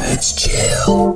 Let's chill.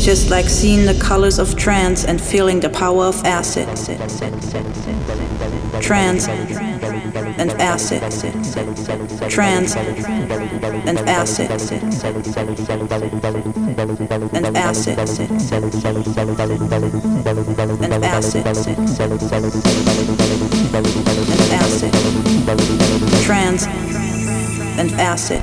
is just like seeing the colors of trance and feeling the power of acid. Trance and acid. Trance and acid. And acid. And acid. And acid. Trance and acid. Trance and acid.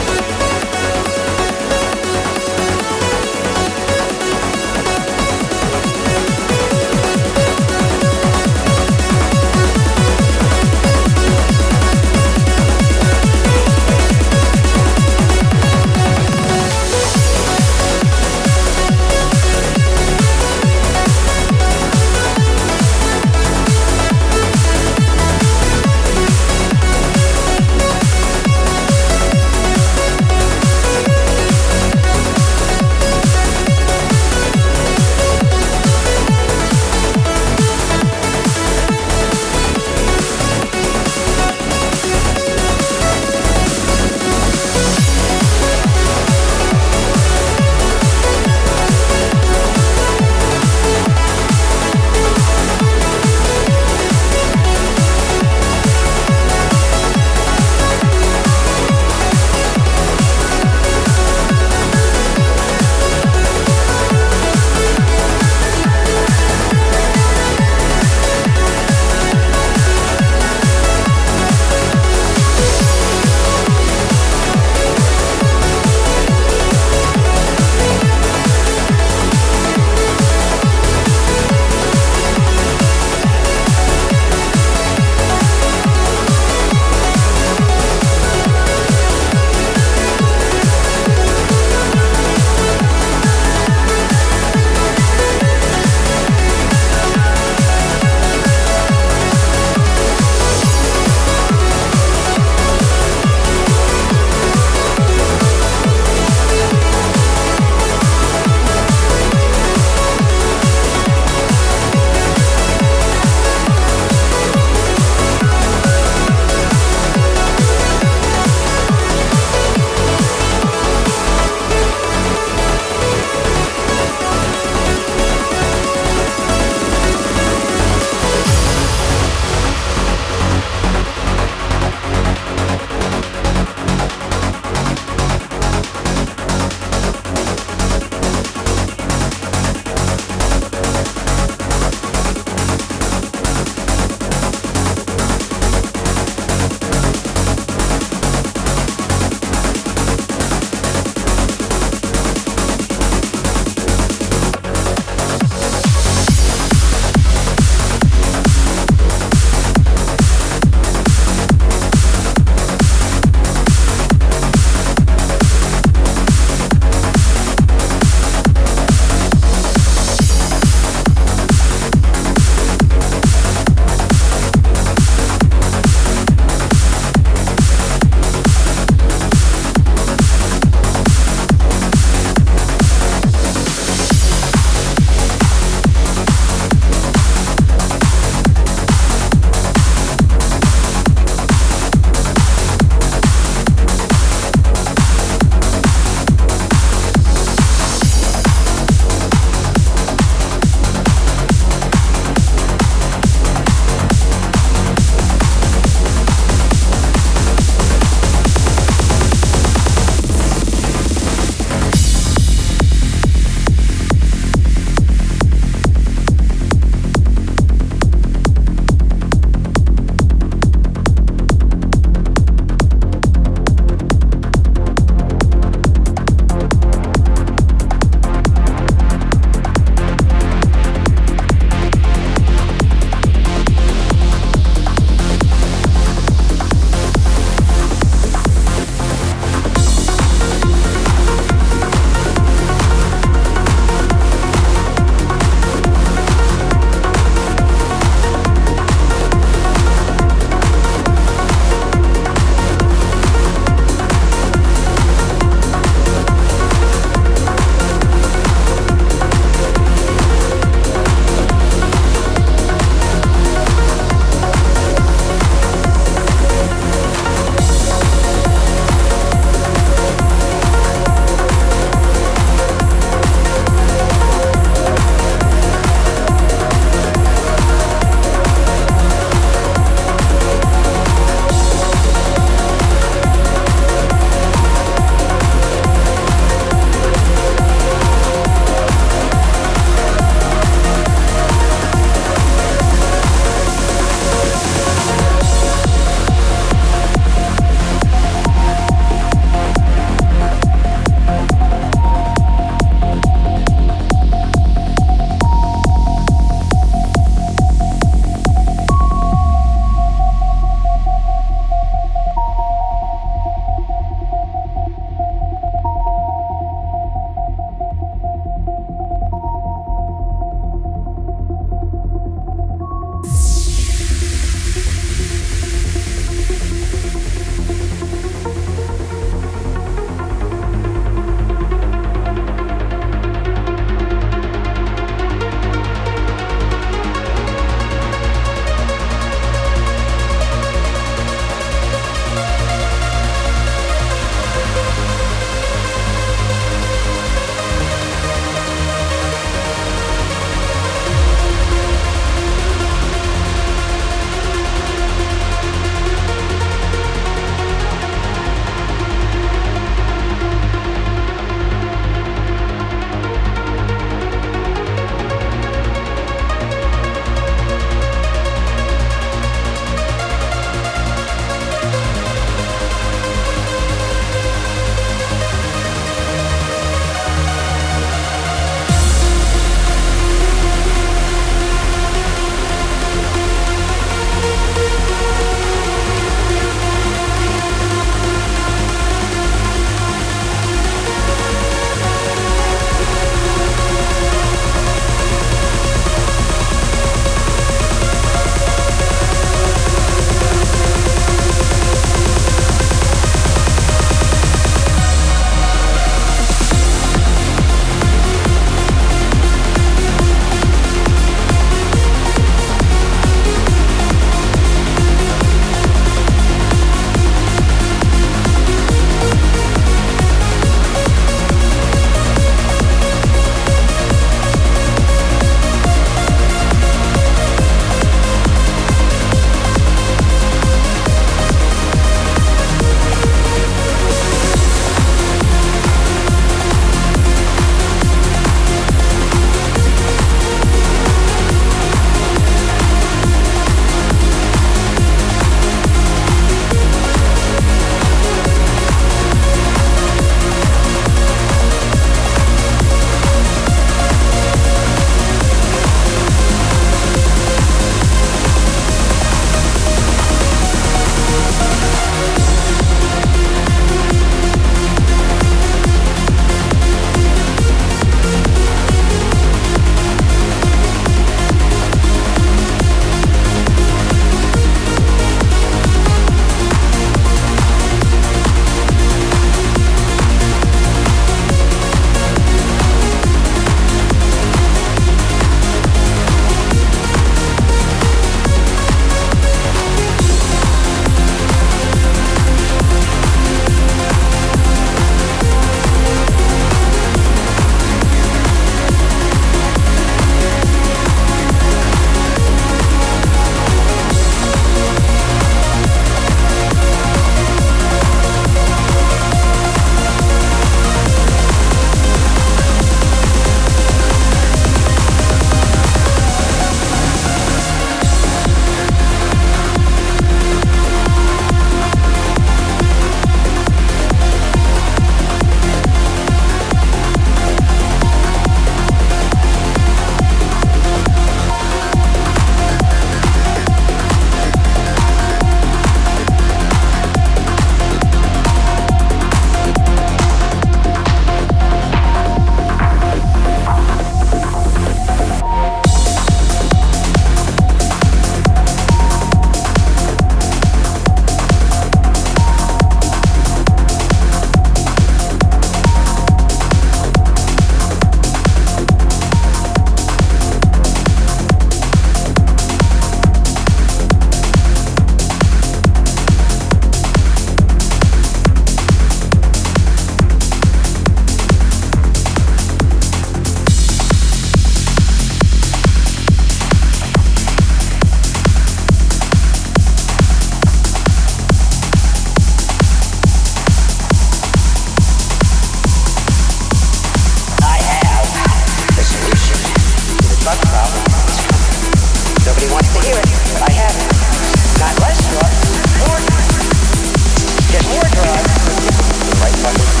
Nobody wants to hear it, but I have it. Not less drugs, more drugs. Get more drugs. Right, fucker.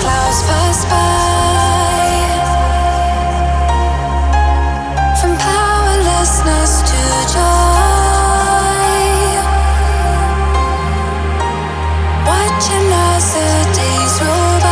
clouds pass by, from powerlessness to joy, watching as the days roll.